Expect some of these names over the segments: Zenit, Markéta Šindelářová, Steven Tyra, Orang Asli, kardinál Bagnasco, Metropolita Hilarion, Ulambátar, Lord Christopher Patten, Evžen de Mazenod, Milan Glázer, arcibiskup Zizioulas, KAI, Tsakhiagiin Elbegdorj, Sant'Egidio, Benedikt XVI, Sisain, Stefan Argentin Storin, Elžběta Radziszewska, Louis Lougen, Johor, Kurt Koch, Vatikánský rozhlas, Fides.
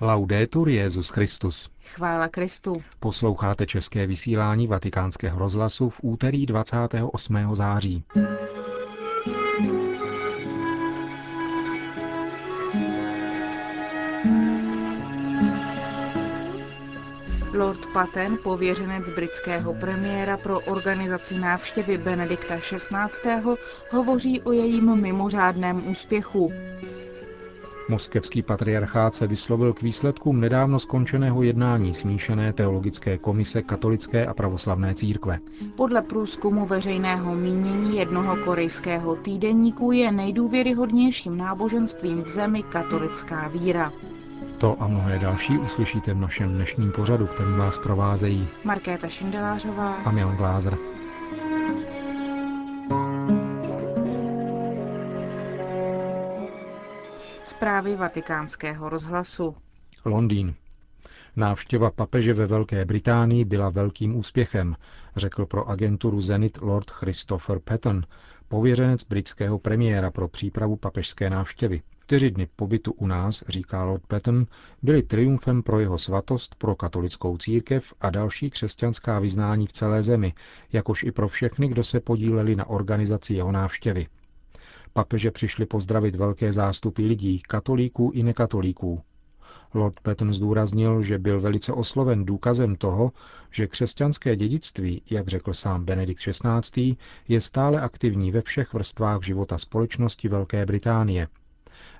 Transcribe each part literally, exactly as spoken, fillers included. Laudetur Jesus Christus. Chvála Kristu. Posloucháte české vysílání Vatikánského rozhlasu v úterý dvacátého osmého září. Lord Patten, pověřenec britského premiéra pro organizaci návštěvy Benedikta šestnáctého., hovoří o jejím mimořádném úspěchu. Moskevský patriarchát se vyslovil k výsledkům nedávno skončeného jednání smíšené teologické komise katolické a pravoslavné církve. Podle průzkumu veřejného mínění jednoho korejského týdeníku je nejdůvěryhodnějším náboženstvím v zemi katolická víra. To a mnohé další uslyšíte v našem dnešním pořadu, který vás provázejí Markéta Šindelářová a Milan Glázer. Zprávy Vatikánského rozhlasu. Londýn. Návštěva papeže ve Velké Británii byla velkým úspěchem, řekl pro agenturu Zenit Lord Christopher Patten, pověřenec britského premiéra pro přípravu papežské návštěvy. Čtyři dny pobytu u nás, říká Lord Patten, byly triumfem pro jeho svatost, pro katolickou církev a další křesťanská vyznání v celé zemi, jakož i pro všechny, kdo se podíleli na organizaci jeho návštěvy. Papeže přišli pozdravit velké zástupy lidí, katolíků i nekatolíků. Lord Patten zdůraznil, že byl velice osloven důkazem toho, že křesťanské dědictví, jak řekl sám Benedikt šestnáctý., je stále aktivní ve všech vrstvách života společnosti Velké Británie.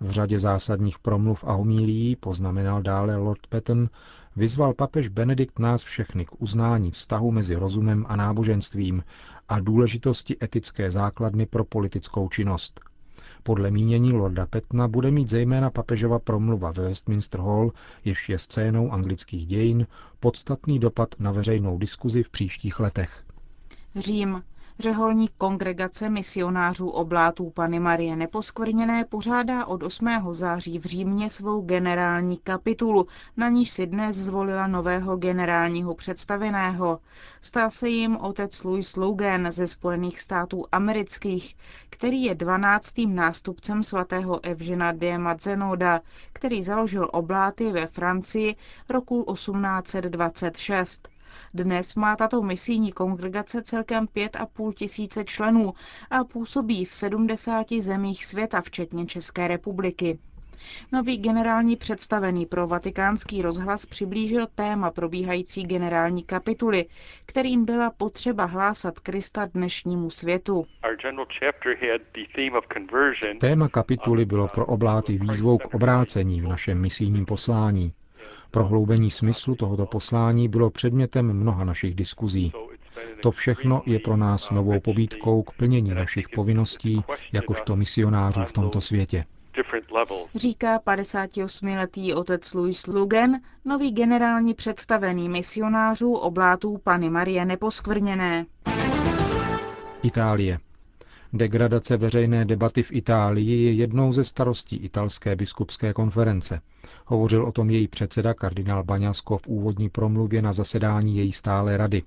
V řadě zásadních promluv a homílií, poznamenal dále Lord Patten, vyzval papež Benedikt nás všechny k uznání vztahu mezi rozumem a náboženstvím a důležitosti etické základny pro politickou činnost. Podle mínění Lorda Pattena bude mít zejména papežova promluva ve Westminster Hall, jež je scénou anglických dějin, podstatný dopad na veřejnou diskuzi v příštích letech. Řím. Řeholník kongregace misionářů oblátů Panny Marie Neposkvrněné pořádá od osmého září v Římě svou generální kapitulu, na níž si dnes zvolila nového generálního představeného. Stal se jim otec Louis Lougen ze Spojených států amerických, který je dvanáctým nástupcem svatého Evžena de Mazenoda, který založil obláty ve Francii roku osmnáct dvacet šest. Dnes má tato misijní kongregace celkem pět a půl tisíce členů a působí v sedmdesáti zemích světa, včetně České republiky. Nový generální představený pro Vatikánský rozhlas přiblížil téma probíhající generální kapituly, kterým byla potřeba hlásat Krista dnešnímu světu. Téma kapituly bylo pro obláty výzvou k obrácení v našem misijním poslání. Prohloubení smyslu tohoto poslání bylo předmětem mnoha našich diskuzí. To všechno je pro nás novou pobídkou k plnění našich povinností jakožto misionářů v tomto světě. Říká padesátiosmiletý otec Louis Lougen, nový generální představený misionářů oblátů Panny Marie Neposkvrněné. Itálie. Degradace veřejné debaty v Itálii je jednou ze starostí italské biskupské konference. Hovořil o tom její předseda kardinál Bagnasco v úvodní promluvě na zasedání její stálé rady.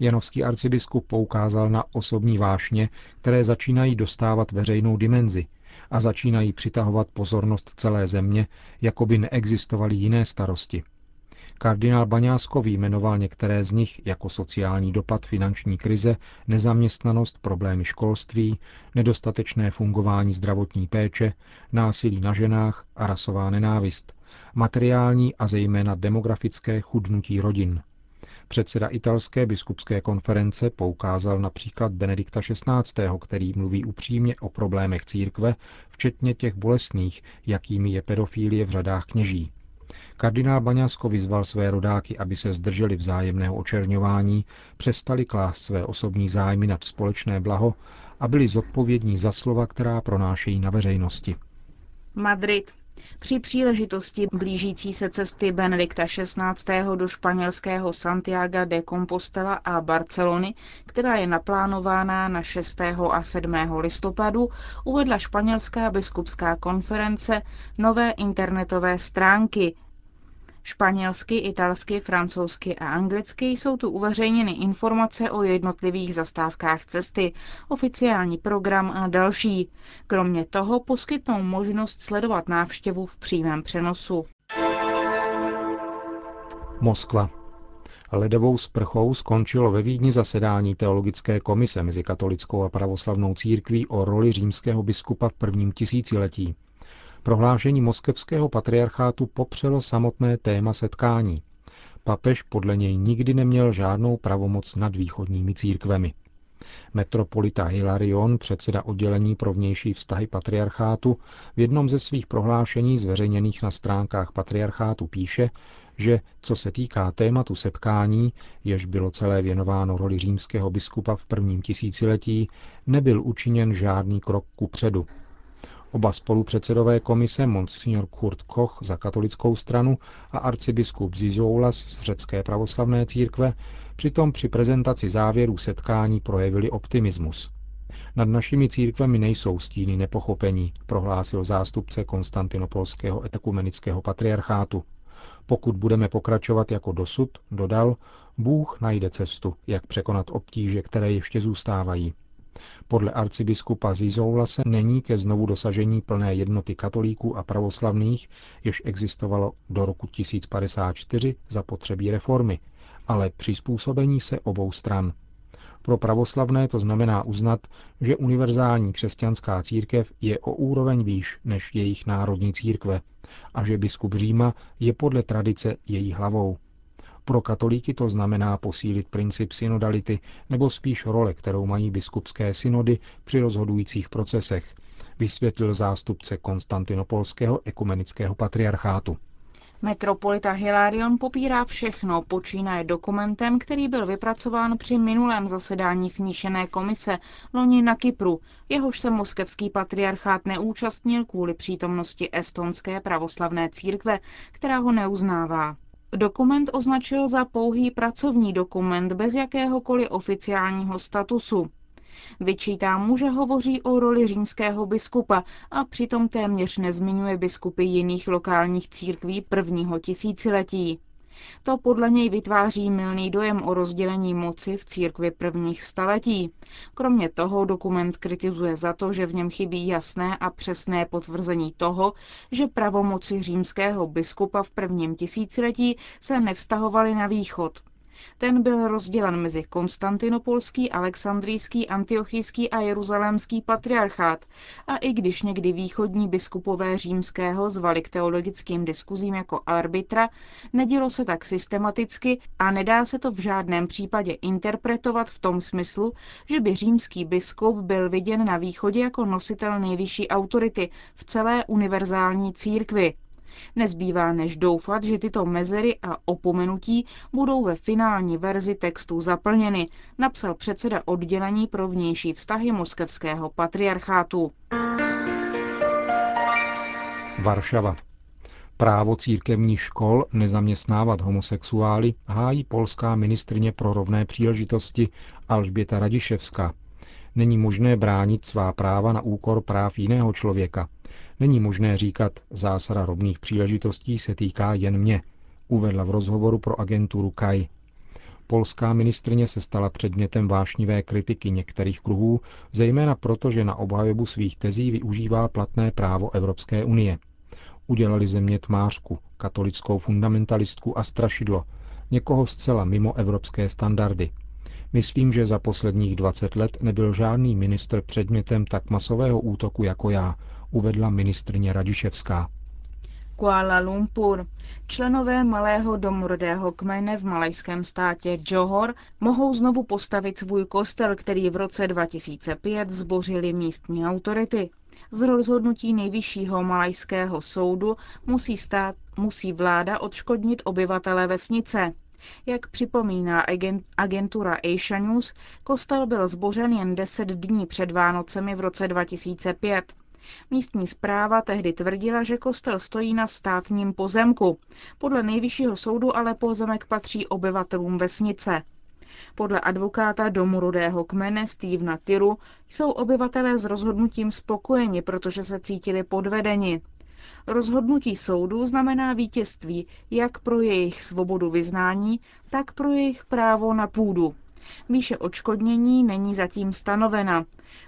Janovský arcibiskup poukázal na osobní vášně, které začínají dostávat veřejnou dimenzi a začínají přitahovat pozornost celé země, jako by neexistovaly jiné starosti. Kardinál Bagnasco vyjmenoval některé z nich jako sociální dopad finanční krize, nezaměstnanost, problémy školství, nedostatečné fungování zdravotní péče, násilí na ženách a rasová nenávist, materiální a zejména demografické chudnutí rodin. Předseda italské biskupské konference poukázal na příklad Benedikta šestnáctého., který mluví upřímně o problémech církve, včetně těch bolestných, jakými je pedofilie v řadách kněží. Kardinál Bagnasco vyzval své rodáky, aby se zdrželi vzájemného očerňování, přestali klást své osobní zájmy nad společné blaho a byli zodpovědní za slova, která pronášejí na veřejnosti. Madrid. Při příležitosti blížící se cesty Benedikta šestnáctého. do španělského Santiaga de Compostela a Barcelony, která je naplánována na šestého a sedmého listopadu, uvedla španělská biskupská konference nové internetové stránky. Španělsky, italsky, francouzsky a anglicky jsou tu uveřejněny informace o jednotlivých zastávkách cesty, oficiální program a další. Kromě toho poskytnou možnost sledovat návštěvu v přímém přenosu. Moskva. Ledovou sprchou skončilo ve Vídni zasedání teologické komise mezi katolickou a pravoslavnou církví o roli římského biskupa v prvním tisíciletí. Prohlášení moskevského patriarchátu popřelo samotné téma setkání. Papež podle něj nikdy neměl žádnou pravomoc nad východními církvemi. Metropolita Hilarion, předseda oddělení pro vnější vztahy patriarchátu, v jednom ze svých prohlášení zveřejněných na stránkách patriarchátu píše, že, co se týká tématu setkání, jež bylo celé věnováno roli římského biskupa v prvním tisíciletí, nebyl učiněn žádný krok kupředu. Oba spolupředsedové komise, monsignor Kurt Koch za katolickou stranu a arcibiskup Zizioulas z řecké pravoslavné církve, přitom při prezentaci závěrů setkání projevili optimismus. Nad našimi církvemi nejsou stíny nepochopení, prohlásil zástupce konstantinopolského ekumenického patriarchátu. Pokud budeme pokračovat jako dosud, dodal, Bůh najde cestu, jak překonat obtíže, které ještě zůstávají. Podle arcibiskupa Zizioulas není ke znovu dosažení plné jednoty katolíků a pravoslavných, jež existovalo do roku tisíc padesát čtyři za potřebí reformy, ale přizpůsobení se obou stran. Pro pravoslavné to znamená uznat, že univerzální křesťanská církev je o úroveň výš než jejich národní církve a že biskup Říma je podle tradice její hlavou. Pro katolíky to znamená posílit princip synodality, nebo spíš role, kterou mají biskupské synody při rozhodujících procesech, vysvětlil zástupce konstantinopolského ekumenického patriarchátu. Metropolita Hilarion popírá všechno, počínaje dokumentem, který byl vypracován při minulém zasedání smíšené komise loni na Kypru, jehož se moskevský patriarchát neúčastnil kvůli přítomnosti estonské pravoslavné církve, která ho neuznává. Dokument označil za pouhý pracovní dokument bez jakéhokoliv oficiálního statusu. Vyčítá mu, že hovoří o roli římského biskupa a přitom téměř nezmiňuje biskupy jiných lokálních církví prvního tisíciletí. To podle něj vytváří mylný dojem o rozdělení moci v církvi prvních staletí. Kromě toho dokument kritizuje za to, že v něm chybí jasné a přesné potvrzení toho, že pravomoci římského biskupa v prvním tisíciletí se nevztahovaly na východ. Ten byl rozdělen mezi konstantinopolský, alexandrijský, antiochijský a jeruzalémský patriarchát a i když někdy východní biskupové římského zvali k teologickým diskuzím jako arbitra, nedělo se tak systematicky a nedá se to v žádném případě interpretovat v tom smyslu, že by římský biskup byl viděn na východě jako nositel nejvyšší autority v celé univerzální církvi. Nezbývá než doufat, že tyto mezery a opomenutí budou ve finální verzi textu zaplněny, napsal předseda oddělení pro vnější vztahy moskevského patriarchátu. Varšava. Právo církevních škol nezaměstnávat homosexuály hájí polská ministryně pro rovné příležitosti Elžběta Radziszewska. Není možné bránit svá práva na úkor práv jiného člověka. Není možné říkat, zásada rovných příležitostí se týká jen mě, uvedla v rozhovoru pro agenturu K A I. Polská ministryně se stala předmětem vášnivé kritiky některých kruhů, zejména proto, že na obhajobu svých tezí využívá platné právo Evropské unie. Udělali ze mě tmářku, katolickou fundamentalistku a strašidlo, někoho zcela mimo evropské standardy. Myslím, že za posledních dvacet let nebyl žádný ministr předmětem tak masového útoku jako já, uvedla ministryně Radziszewská. Kuala Lumpur. Členové malého domorodého kmene v malajském státě Johor mohou znovu postavit svůj kostel, který v roce dva tisíce pět zbořili místní autority. Z rozhodnutí nejvyššího malajského soudu musí, stát, musí vláda odškodnit obyvatele vesnice. Jak připomíná agentura Asia News, kostel byl zbořen jen deset dní před Vánocemi v roce dva tisíce pět. Místní správa tehdy tvrdila, že kostel stojí na státním pozemku. Podle nejvyššího soudu ale pozemek patří obyvatelům vesnice. Podle advokáta domorodého kmene Stevena Tyru jsou obyvatelé s rozhodnutím spokojeni, protože se cítili podvedeni. Rozhodnutí soudu znamená vítězství jak pro jejich svobodu vyznání, tak pro jejich právo na půdu. Výše odškodnění není zatím stanovena.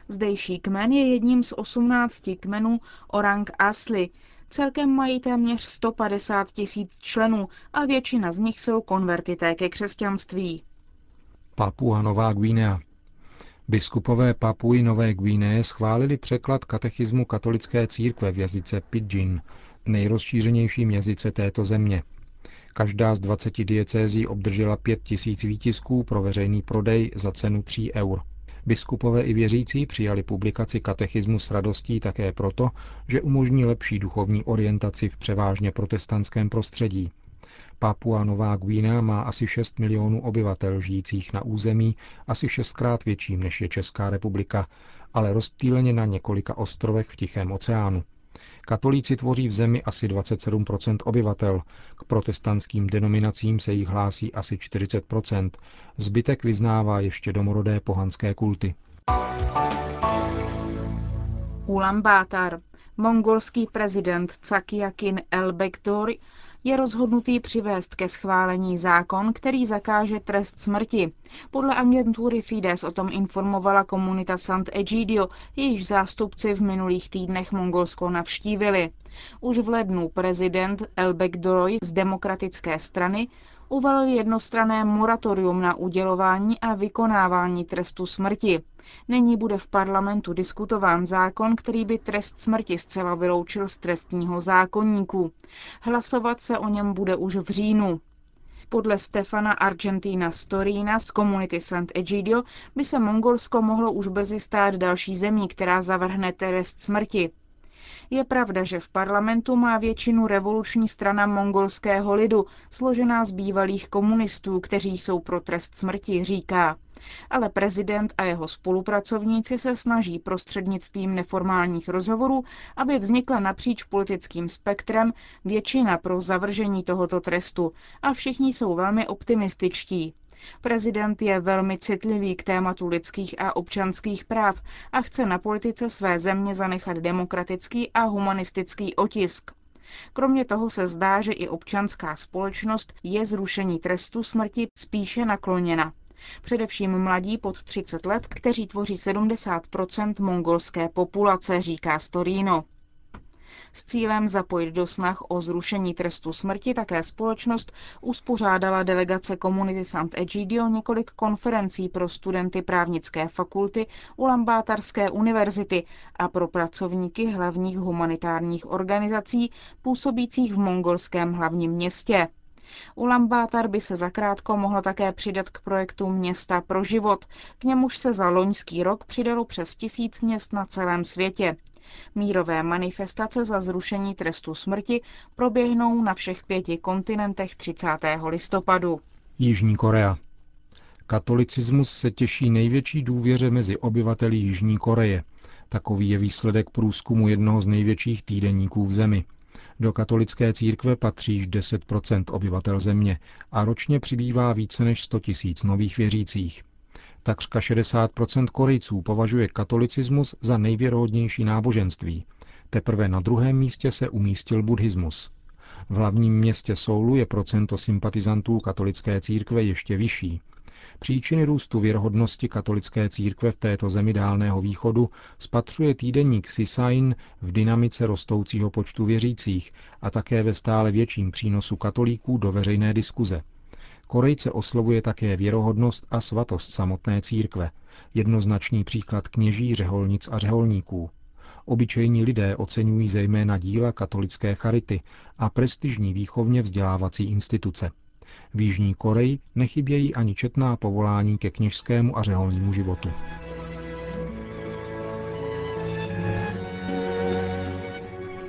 Zdejší kmen je jedním z osmnácti kmenů Orang Asli, Celkem mají téměř sto padesát tisíc členů a většina z nich jsou konvertité ke křesťanství. Papua Nová Guinea. Biskupové Papuji Nové Guineje schválili překlad katechismu katolické církve v jazyce pidžin, nejrozšířenějším jazyce této země. Každá z dvaceti diecézí obdržela pět tisíc výtisků pro veřejný prodej za cenu tří eur. Biskupové i věřící přijali publikaci katechismu s radostí také proto, že umožní lepší duchovní orientaci v převážně protestantském prostředí. Papua Nová Guinea má asi šest milionů obyvatel žijících na území, asi šestkrát větším než je Česká republika, ale rozptýleně na několika ostrovech v Tichém oceánu. Katolíci tvoří v zemi asi dvacet sedm procent obyvatel, k protestantským denominacím se jich hlásí asi čtyřicet procent, zbytek vyznává ještě domorodé pohanské kulty. Ulambátar. Mongolský prezident Tsakhiagiin Elbegdorj je rozhodnutý přivést ke schválení zákon, který zakáže trest smrti. Podle agentury Fides o tom informovala komunita Sant'Egidio, jejíž zástupci v minulých týdnech Mongolsko navštívili. Už v lednu prezident Elbegdorj z demokratické strany uvalil jednostranné moratorium na udělování a vykonávání trestu smrti. Nyní bude v parlamentu diskutován zákon, který by trest smrti zcela vyloučil z trestního zákoníku. Hlasovat se o něm bude už v říjnu. Podle Stefana Argentina Storina z komunity Sant'Egidio by se Mongolsko mohlo už brzy stát další zemí, která zavrhne trest smrti. Je pravda, že v parlamentu má většinu revoluční strana mongolského lidu, složená z bývalých komunistů, kteří jsou pro trest smrti, říká. Ale prezident a jeho spolupracovníci se snaží prostřednictvím neformálních rozhovorů, aby vznikla napříč politickým spektrem většina pro zavržení tohoto trestu a všichni jsou velmi optimističtí. Prezident je velmi citlivý k tématu lidských a občanských práv a chce na politice své země zanechat demokratický a humanistický otisk. Kromě toho se zdá, že i občanská společnost je zrušení trestu smrti spíše nakloněna. Především mladí pod třicet let, kteří tvoří sedmdesát procent mongolské populace, říká Storino. S cílem zapojit do snah o zrušení trestu smrti také společnost uspořádala delegace komunity Sant'Egidio několik konferencí pro studenty právnické fakulty Ulambátarské univerzity a pro pracovníky hlavních humanitárních organizací působících v mongolském hlavním městě. Ulambátar by se zakrátko mohlo také přidat k projektu Města pro život, k němuž se za loňský rok přidalo přes tisíc měst na celém světě. Mírové manifestace za zrušení trestu smrti proběhnou na všech pěti kontinentech třicátého listopadu. Jižní Korea. Katolicismus se těší největší důvěře mezi obyvateli Jižní Koreje. Takový je výsledek průzkumu jednoho z největších týdeníků v zemi. Do katolické církve patří již deset procent obyvatel země a ročně přibývá více než sto tisíc nových věřících. Takřka šedesát procent Korejců považuje katolicismus za nejvěrohodnější náboženství. Teprve na druhém místě se umístil buddhismus. V hlavním městě Soulu je procento sympatizantů katolické církve ještě vyšší. Příčiny růstu věrohodnosti katolické církve v této zemi Dálného východu spatřuje týdeník Sisain v dynamice rostoucího počtu věřících a také ve stále větším přínosu katolíků do veřejné diskuze. Korejce oslovuje také věrohodnost a svatost samotné církve, jednoznačný příklad kněží, řeholnic a řeholníků. Obyčejní lidé oceňují zejména díla katolické charity a prestižní výchovně vzdělávací instituce. V Jižní Koreji nechybějí ani četná povolání ke kněžskému a řeholnímu životu.